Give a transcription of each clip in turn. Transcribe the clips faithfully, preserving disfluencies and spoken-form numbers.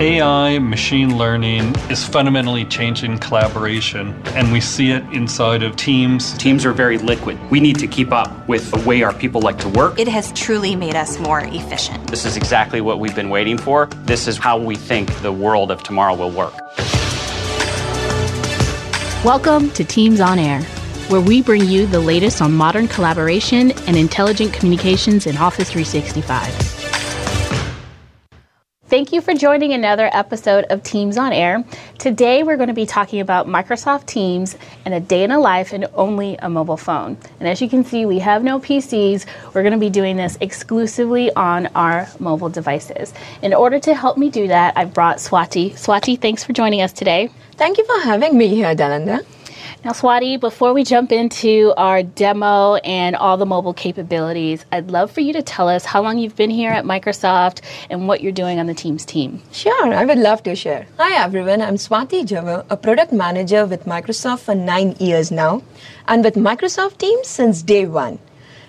A I, machine learning is fundamentally changing collaboration, and we see it inside of Teams. Teams are very liquid. We need to keep up with the way our people like to work. It has truly made us more efficient. This is exactly what we've been waiting for. This is how we think the world of tomorrow will work. Welcome to Teams On Air, where we bring you the latest on modern collaboration and intelligent communications in Office three sixty-five. Thank you for joining another episode of Teams On Air. Today we're going to be talking about Microsoft Teams and a day in a life and only a mobile phone. And as you can see, we have no P Cs. We're going to be doing this exclusively on our mobile devices. In order to help me do that, I've brought Swati. Swati, thanks for joining us today. Thank you for having me here, Dalanda. Now, Swati, before we jump into our demo and all the mobile capabilities, I'd love for you to tell us how long you've been here at Microsoft and what you're doing on the Teams team. Sure, I would love to share. Hi, everyone. I'm Swati Jhawar, a product manager with Microsoft for nine years now, and with Microsoft Teams since day one.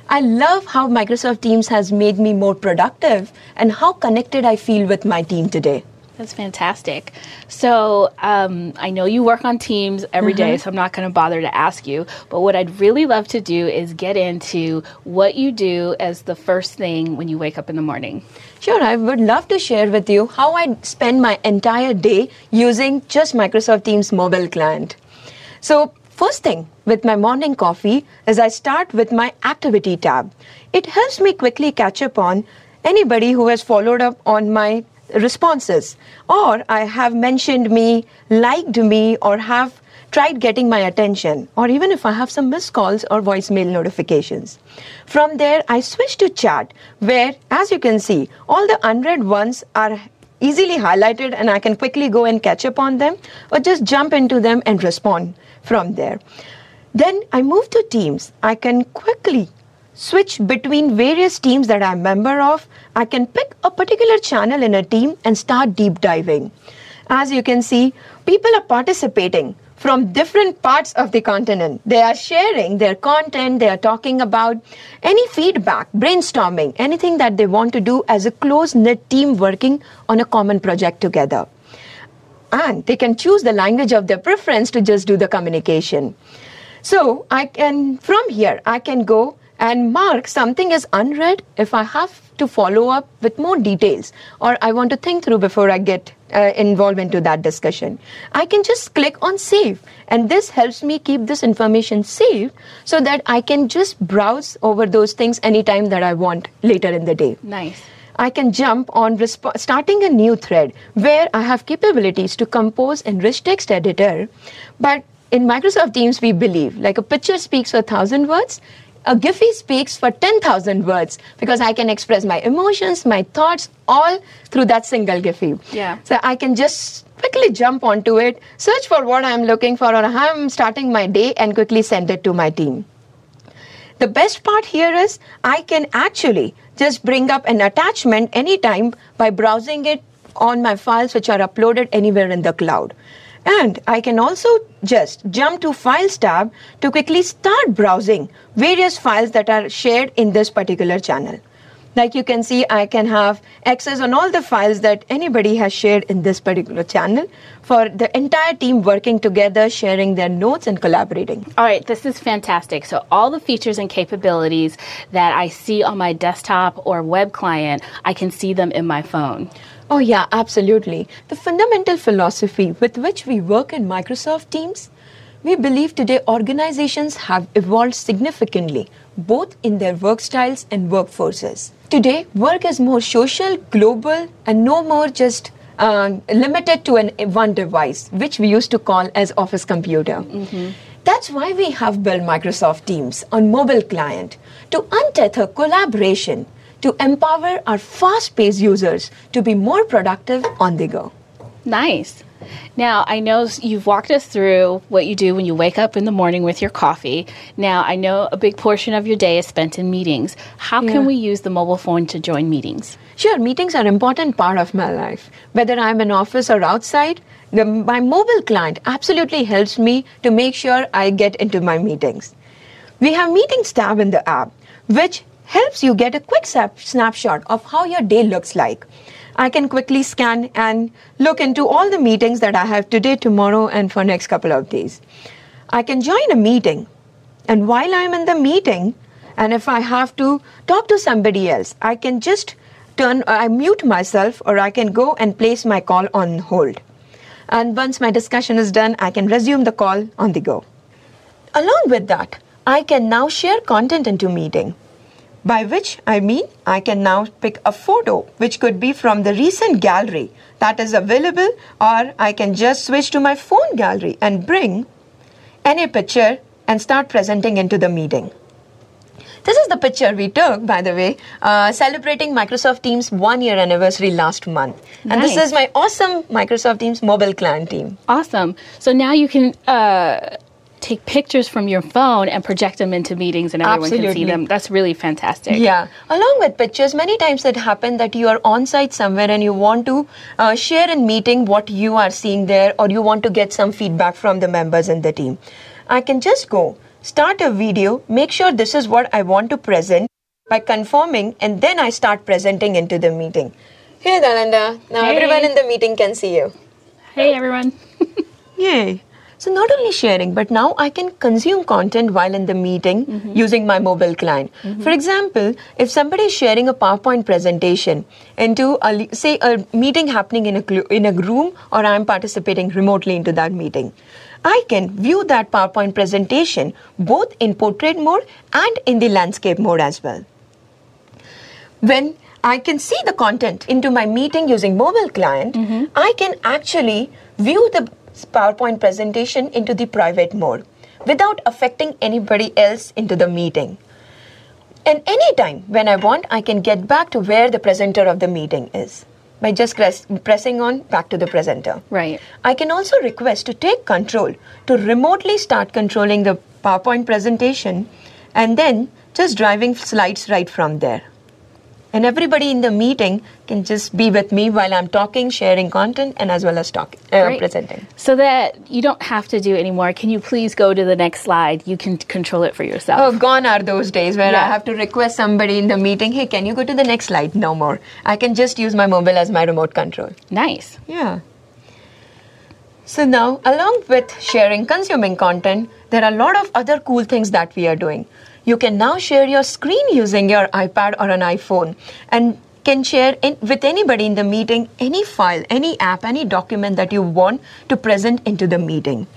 I love how Microsoft Teams has made me more productive and how connected I feel with my team today. That's fantastic. So um, I know you work on Teams every mm-hmm. day, so I'm not going to bother to ask you. But what I'd really love to do is get into what you do as the first thing when you wake up in the morning. Sure. I would love to share with you how I spend my entire day using just Microsoft Teams mobile client. So first thing with my morning coffee is I start with my activity tab. It helps me quickly catch up on anybody who has followed up on my responses, or I have mentioned me, liked me, or have tried getting my attention, or even if I have some missed calls or voicemail notifications. From there, I switch to chat, where, as you can see, all the unread ones are easily highlighted and I can quickly go and catch up on them or just jump into them and respond from there. Then I move to Teams. I can quickly switch between various teams that I'm a member of. I can pick a particular channel in a team and start deep diving. As you can see, people are participating from different parts of the continent. They are sharing their content, they are talking about any feedback, brainstorming, anything that they want to do as a close-knit team working on a common project together. And they can choose the language of their preference to just do the communication. So I can, from here, I can go and mark something as unread if I have to follow up with more details or I want to think through before I get uh, involved into that discussion. I can just click on save, and this helps me keep this information saved so that I can just browse over those things anytime that I want later in the day. Nice. I can jump on resp- starting a new thread where I have capabilities to compose in rich text editor. But in Microsoft Teams, we believe like a picture speaks for a thousand words. A Giphy speaks for ten thousand words because I can express my emotions, my thoughts, all through that single Giphy. Yeah. So I can just quickly jump onto it, search for what I'm looking for or how I'm starting my day, and quickly send it to my team. The best part here is I can actually just bring up an attachment anytime by browsing it on my files which are uploaded anywhere in the cloud. And I can also just jump to Files tab to quickly start browsing various files that are shared in this particular channel. Like you can see, I can have access on all the files that anybody has shared in this particular channel for the entire team working together, sharing their notes and collaborating. All right, this is fantastic. So all the features and capabilities that I see on my desktop or web client, I can see them in my phone. Oh yeah, absolutely. The fundamental philosophy with which we work in Microsoft Teams, we believe today organizations have evolved significantly, both in their work styles and workforces. Today, work is more social, global, and no more just um, limited to an, one device, which we used to call as office computer. Mm-hmm. That's why we have built Microsoft Teams on mobile client to untether collaboration, to empower our fast-paced users to be more productive on the go. Nice. Now, I know you've walked us through what you do when you wake up in the morning with your coffee. Now, I know a big portion of your day is spent in meetings. How yeah. can we use the mobile phone to join meetings? Sure, meetings are an important part of my life. Whether I'm in office or outside, the, my mobile client absolutely helps me to make sure I get into my meetings. We have Meetings tab in the app, which helps you get a quick snapshot of how your day looks like. I can quickly scan and look into all the meetings that I have today, tomorrow, and for next couple of days. I can join a meeting, and while I'm in the meeting, and if I have to talk to somebody else, I can just turn, I mute myself, or I can go and place my call on hold. And once my discussion is done, I can resume the call on the go. Along with that, I can now share content into meeting, by which I mean I can now pick a photo which could be from the recent gallery that is available, or I can just switch to my phone gallery and bring any picture and start presenting into the meeting. This is the picture we took, by the way, uh, celebrating Microsoft Teams one-year anniversary last month. Nice. And this is my awesome Microsoft Teams mobile client team. Awesome. So now you can uh, take pictures from your phone and project them into meetings and everyone Absolutely. Can see them. That's really fantastic. Yeah. Along with pictures, many times it happens that you are on site somewhere and you want to uh, share in meeting what you are seeing there, or you want to get some feedback from the members in the team. I can just go. Start a video, make sure this is what I want to present by confirming, and then I start presenting into the meeting. Hey, Dalanda. Now hey. Everyone in the meeting can see you. Hey, everyone. Yay. So not only sharing, but now I can consume content while in the meeting mm-hmm. using my mobile client. Mm-hmm. For example, if somebody is sharing a PowerPoint presentation into, a, say, a meeting happening in a, in a room, or I'm participating remotely into that meeting, I can view that PowerPoint presentation both in portrait mode and in the landscape mode as well. When I can see the content into my meeting using mobile client, mm-hmm. I can actually view the PowerPoint presentation into the private mode without affecting anybody else into the meeting. And anytime when I want, I can get back to where the presenter of the meeting is. By just press, pressing on back to the presenter. Right. I can also request to take control, to remotely start controlling the PowerPoint presentation and then just driving slides right from there. And everybody in the meeting can just be with me while I'm talking, sharing content, and as well as talking, uh, presenting. So that you don't have to do anymore. Can you please go to the next slide? You can control it for yourself. Oh, gone are those days where yeah. I have to request somebody in the meeting, hey, can you go to the next slide? No more. I can just use my mobile as my remote control. Nice. Yeah. So now, along with sharing, consuming content, there are a lot of other cool things that we are doing. You can now share your screen using your iPad or an iPhone and can share in, with anybody in the meeting, any file, any app, any document that you want to present into the meeting.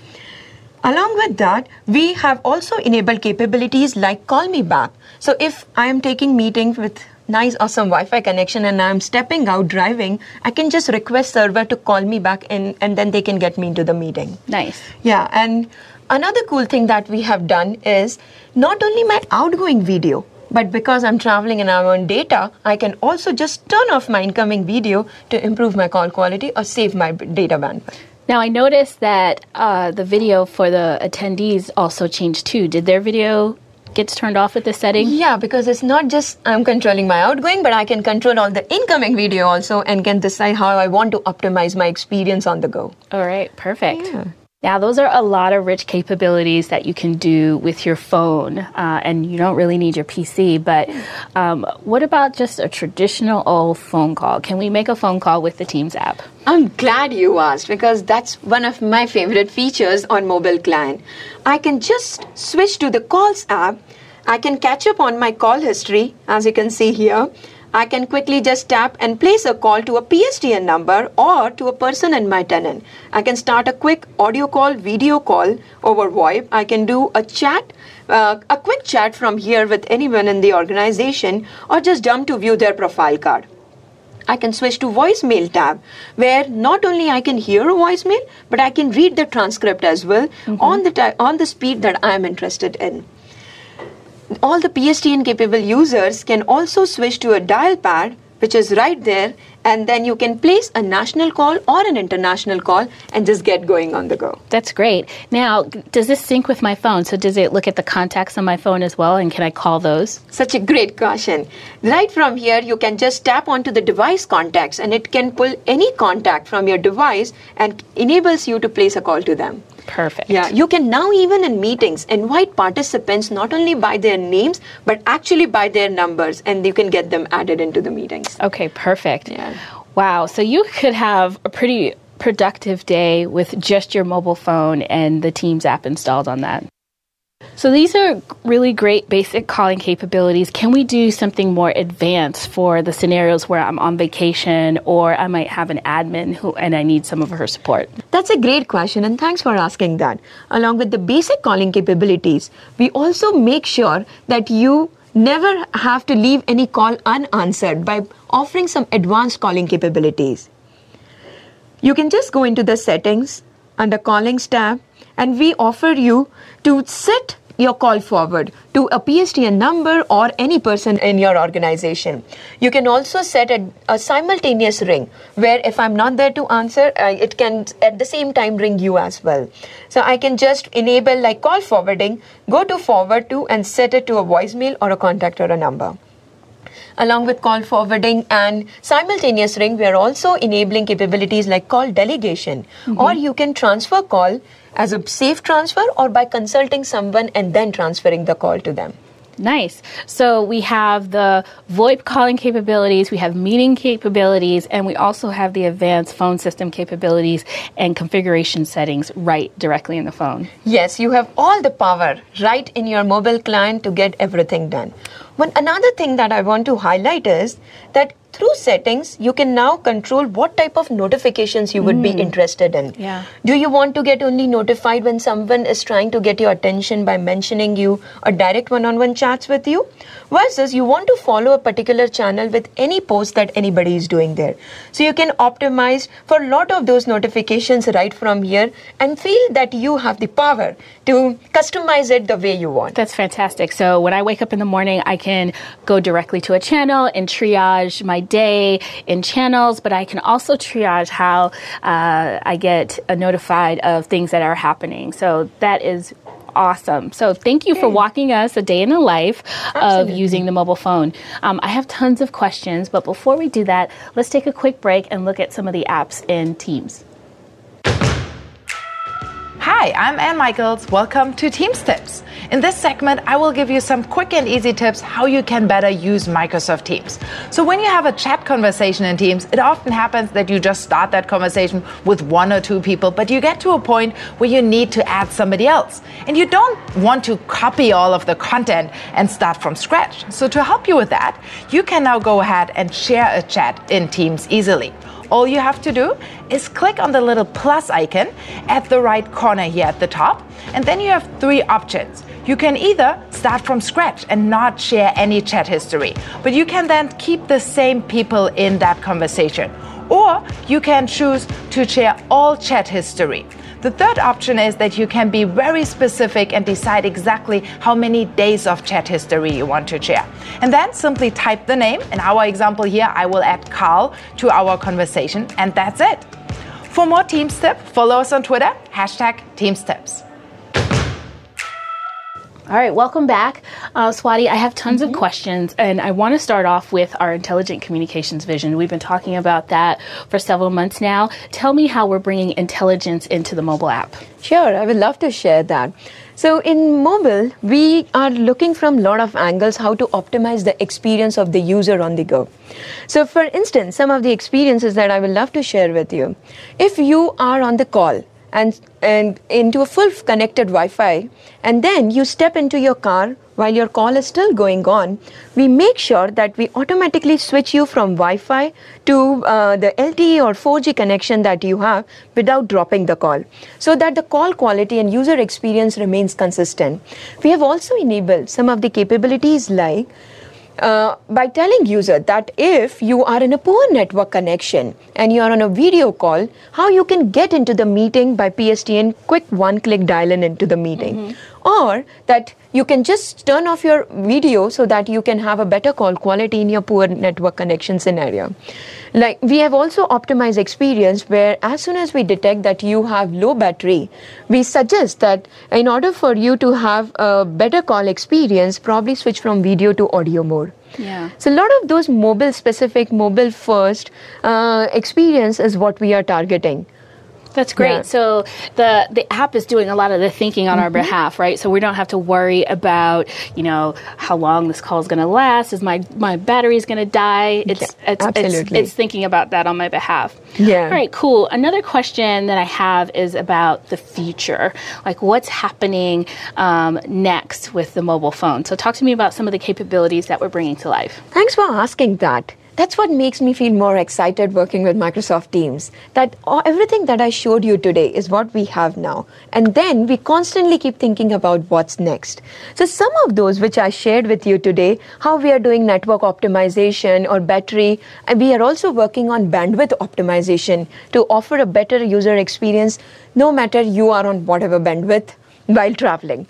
Along with that, we have also enabled capabilities like Call Me Back. So if I am taking meeting with nice, awesome Wi-Fi connection and I'm stepping out driving, I can just request server to call me back in, and then they can get me into the meeting. Nice. Yeah, and another cool thing that we have done is not only my outgoing video, but because I'm traveling and I own data, I can also just turn off my incoming video to improve my call quality or save my data bandwidth. Now, I noticed that uh, the video for the attendees also changed too. Did their video gets turned off with this setting? Yeah, because it's not just I'm controlling my outgoing, but I can control all the incoming video also and can decide how I want to optimize my experience on the go. All right, perfect. Yeah. Now, those are a lot of rich capabilities that you can do with your phone, uh, and you don't really need your P C, but um, what about just a traditional old phone call? Can we make a phone call with the Teams app? I'm glad you asked, because that's one of my favorite features on mobile client. I can just switch to the Calls app. I can catch up on my call history, as you can see here. I can quickly just tap and place a call to a P S T N number or to a person in my tenant. I can start a quick audio call, video call over VoIP. I can do a chat, uh, a quick chat from here with anyone in the organization, or just jump to view their profile card. I can switch to voicemail tab, where not only I can hear a voicemail, but I can read the transcript as well mm-hmm. on the ta- on the speed that I am interested in. All the P S T N capable users can also switch to a dial pad, which is right there, and then you can place a national call or an international call and just get going on the go. That's great. Now, does this sync with my phone? So does it look at the contacts on my phone as well, and can I call those? Such a great question. Right from here, you can just tap onto the device contacts, and it can pull any contact from your device and enables you to place a call to them. Perfect. Yeah, you can now even in meetings invite participants not only by their names, but actually by their numbers, and you can get them added into the meetings. Okay, perfect. Yeah. Wow. So you could have a pretty productive day with just your mobile phone and the Teams app installed on that. So these are really great basic calling capabilities. Can we do something more advanced for the scenarios where I'm on vacation or I might have an admin who and I need some of her support? That's a great question, and thanks for asking that. Along with the basic calling capabilities, we also make sure that you never have to leave any call unanswered by offering some advanced calling capabilities. You can just go into the settings under Callings tab, and we offer you to set your call forward to a P S T N number or any person in your organization. You can also set a, a simultaneous ring where if I'm not there to answer, uh, it can at the same time ring you as well. So I can just enable like call forwarding, go to forward to and set it to a voicemail or a contact or a number. Along with call forwarding and simultaneous ring, we are also enabling capabilities like call delegation, mm-hmm. or you can transfer call as a safe transfer or by consulting someone and then transferring the call to them. Nice. So we have the VoIP calling capabilities, we have meeting capabilities, and we also have the advanced phone system capabilities and configuration settings right directly in the phone. Yes, you have all the power right in your mobile client to get everything done. But another thing that I want to highlight is that through settings, you can now control what type of notifications you would mm. be interested in. Yeah. Do you want to get only notified when someone is trying to get your attention by mentioning you or direct one-on-one chats with you? Versus you want to follow a particular channel with any post that anybody is doing there. So you can optimize for a lot of those notifications right from here and feel that you have the power to customize it the way you want. That's fantastic. So when I wake up in the morning, I can go directly to a channel and triage my day in channels, but I can also triage how uh, I get uh, notified of things that are happening. So that is awesome. So thank you for walking us a day in the life Absolutely. Of using the mobile phone. Um, I have tons of questions, but before we do that, let's take a quick break and look at some of the apps in Teams. Hi, I'm Ann Michaels. Welcome to Teams Tips. In this segment, I will give you some quick and easy tips how you can better use Microsoft Teams. So when you have a chat conversation in Teams, it often happens that you just start that conversation with one or two people, but you get to a point where you need to add somebody else. And you don't want to copy all of the content and start from scratch. So to help you with that, you can now go ahead and share a chat in Teams easily. All you have to do is click on the little plus icon at the right corner here at the top, and then you have three options. You can either start from scratch and not share any chat history, but you can then keep the same people in that conversation, or you can choose to share all chat history. The third option is that you can be very specific and decide exactly how many days of chat history you want to share. And then simply type the name. In our example here, I will add Carl to our conversation, and that's it. For more Teams tips, follow us on Twitter, hashtag Teams Tips. All right, welcome back, uh, Swati. I have tons mm-hmm. of questions, and I want to start off with our intelligent communications vision. We've been talking about that for several months now. Tell me how we're bringing intelligence into the mobile app. Sure, I would love to share that. So in mobile, we are looking from a lot of angles how to optimize the experience of the user on the go. So for instance, some of the experiences that I would love to share with you. If you are on the call, And, and into a full connected Wi-Fi, and then you step into your car while your call is still going on, we make sure that we automatically switch you from Wi-Fi to uh, the L T E or four G connection that you have without dropping the call, so that the call quality and user experience remains consistent. We have also enabled some of the capabilities like Uh, by telling user that if you are in a poor network connection and you are on a video call, how you can get into the meeting by P S T N quick one-click dial-in into the meeting. Mm-hmm. Or that you can just turn off your video so that you can have a better call quality in your poor network connection scenario. Like, we have also optimized experience where as soon as we detect that you have low battery, we suggest that in order for you to have a better call experience, probably switch from video to audio mode. Yeah. So a lot of those mobile specific, mobile first uh, experience is what we are targeting. That's great. Yeah. So the, the app is doing a lot of the thinking on mm-hmm. our behalf, right? So we don't have to worry about, you know, how long this call is going to last. Is my, my battery's going to die? It's, yeah, it's, absolutely. It's, it's thinking about that on my behalf. Yeah. All right, cool. Another question that I have is about the future. Like what's happening um, next with the mobile phone? So talk to me about some of the capabilities that we're bringing to life. Thanks for asking that. That's what makes me feel more excited working with Microsoft Teams. That all, everything that I showed you today is what we have now. And then we constantly keep thinking about what's next. So some of those which I shared with you today, how we are doing network optimization or battery, and we are also working on bandwidth optimization to offer a better user experience, no matter you are on whatever bandwidth while traveling.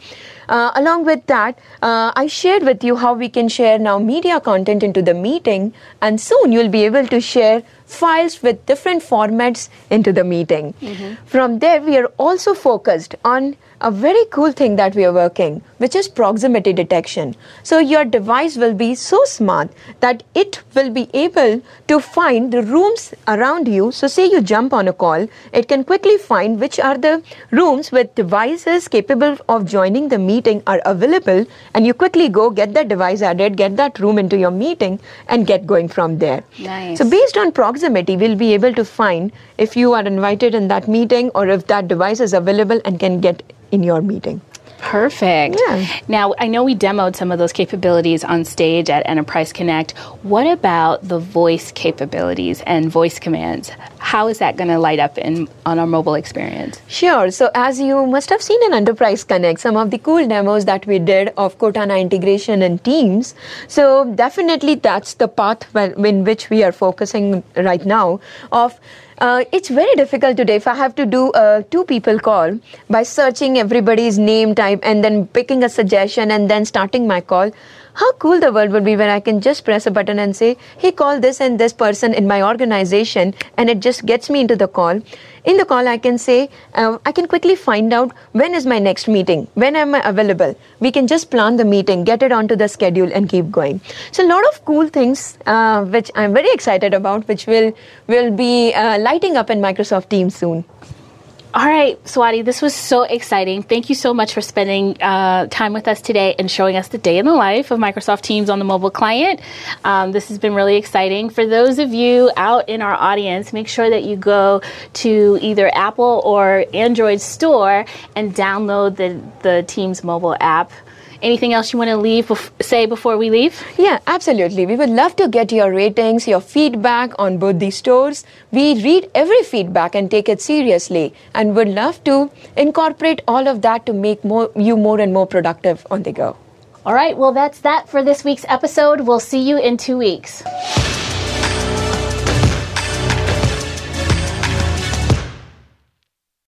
Uh, along with that, uh, I shared with you how we can share now media content into the meeting, and soon you'll be able to share files with different formats into the meeting. Mm-hmm. From there, we are also focused on a very cool thing that we are working, which is proximity detection. So your device will be so smart that it will be able to find the rooms around you. So say you jump on a call, it can quickly find which are the rooms with devices capable of joining the meeting are available, and you quickly go get that device added, get that room into your meeting, and get going from there. Nice. So based on proximity, we'll be able to find if you are invited in that meeting or if that device is available and can get in your meeting. Perfect. Yeah. Now, I know we demoed some of those capabilities on stage at Enterprise Connect. What about the voice capabilities and voice commands? How is that going to light up in on our mobile experience? Sure. So as you must have seen in Enterprise Connect, some of the cool demos that we did of Cortana integration and Teams. So definitely that's the path in which we are focusing right now of Uh, it's very difficult today if I have to do a two-people call by searching everybody's name type and then picking a suggestion and then starting my call. How cool the world would be when I can just press a button and say, hey, call this and this person in my organization, and it just gets me into the call. In the call, I can say, uh, I can quickly find out when is my next meeting, when am I available. We can just plan the meeting, get it onto the schedule, and keep going. So a lot of cool things, uh, which I'm very excited about, which will, will be uh, lighting up in Microsoft Teams soon. All right, Swati, this was so exciting. Thank you so much for spending uh, time with us today and showing us the day in the life of Microsoft Teams on the mobile client. Um, this has been really exciting. For those of you out in our audience, make sure that you go to either Apple or Android store and download the, the Teams mobile app. Anything else you want to leave say before we leave? Yeah, absolutely. We would love to get your ratings, your feedback on both these stores. We read every feedback and take it seriously, and would love to incorporate all of that to make more, you more and more productive on the go. All right, well, that's that for this week's episode. We'll see you in two weeks.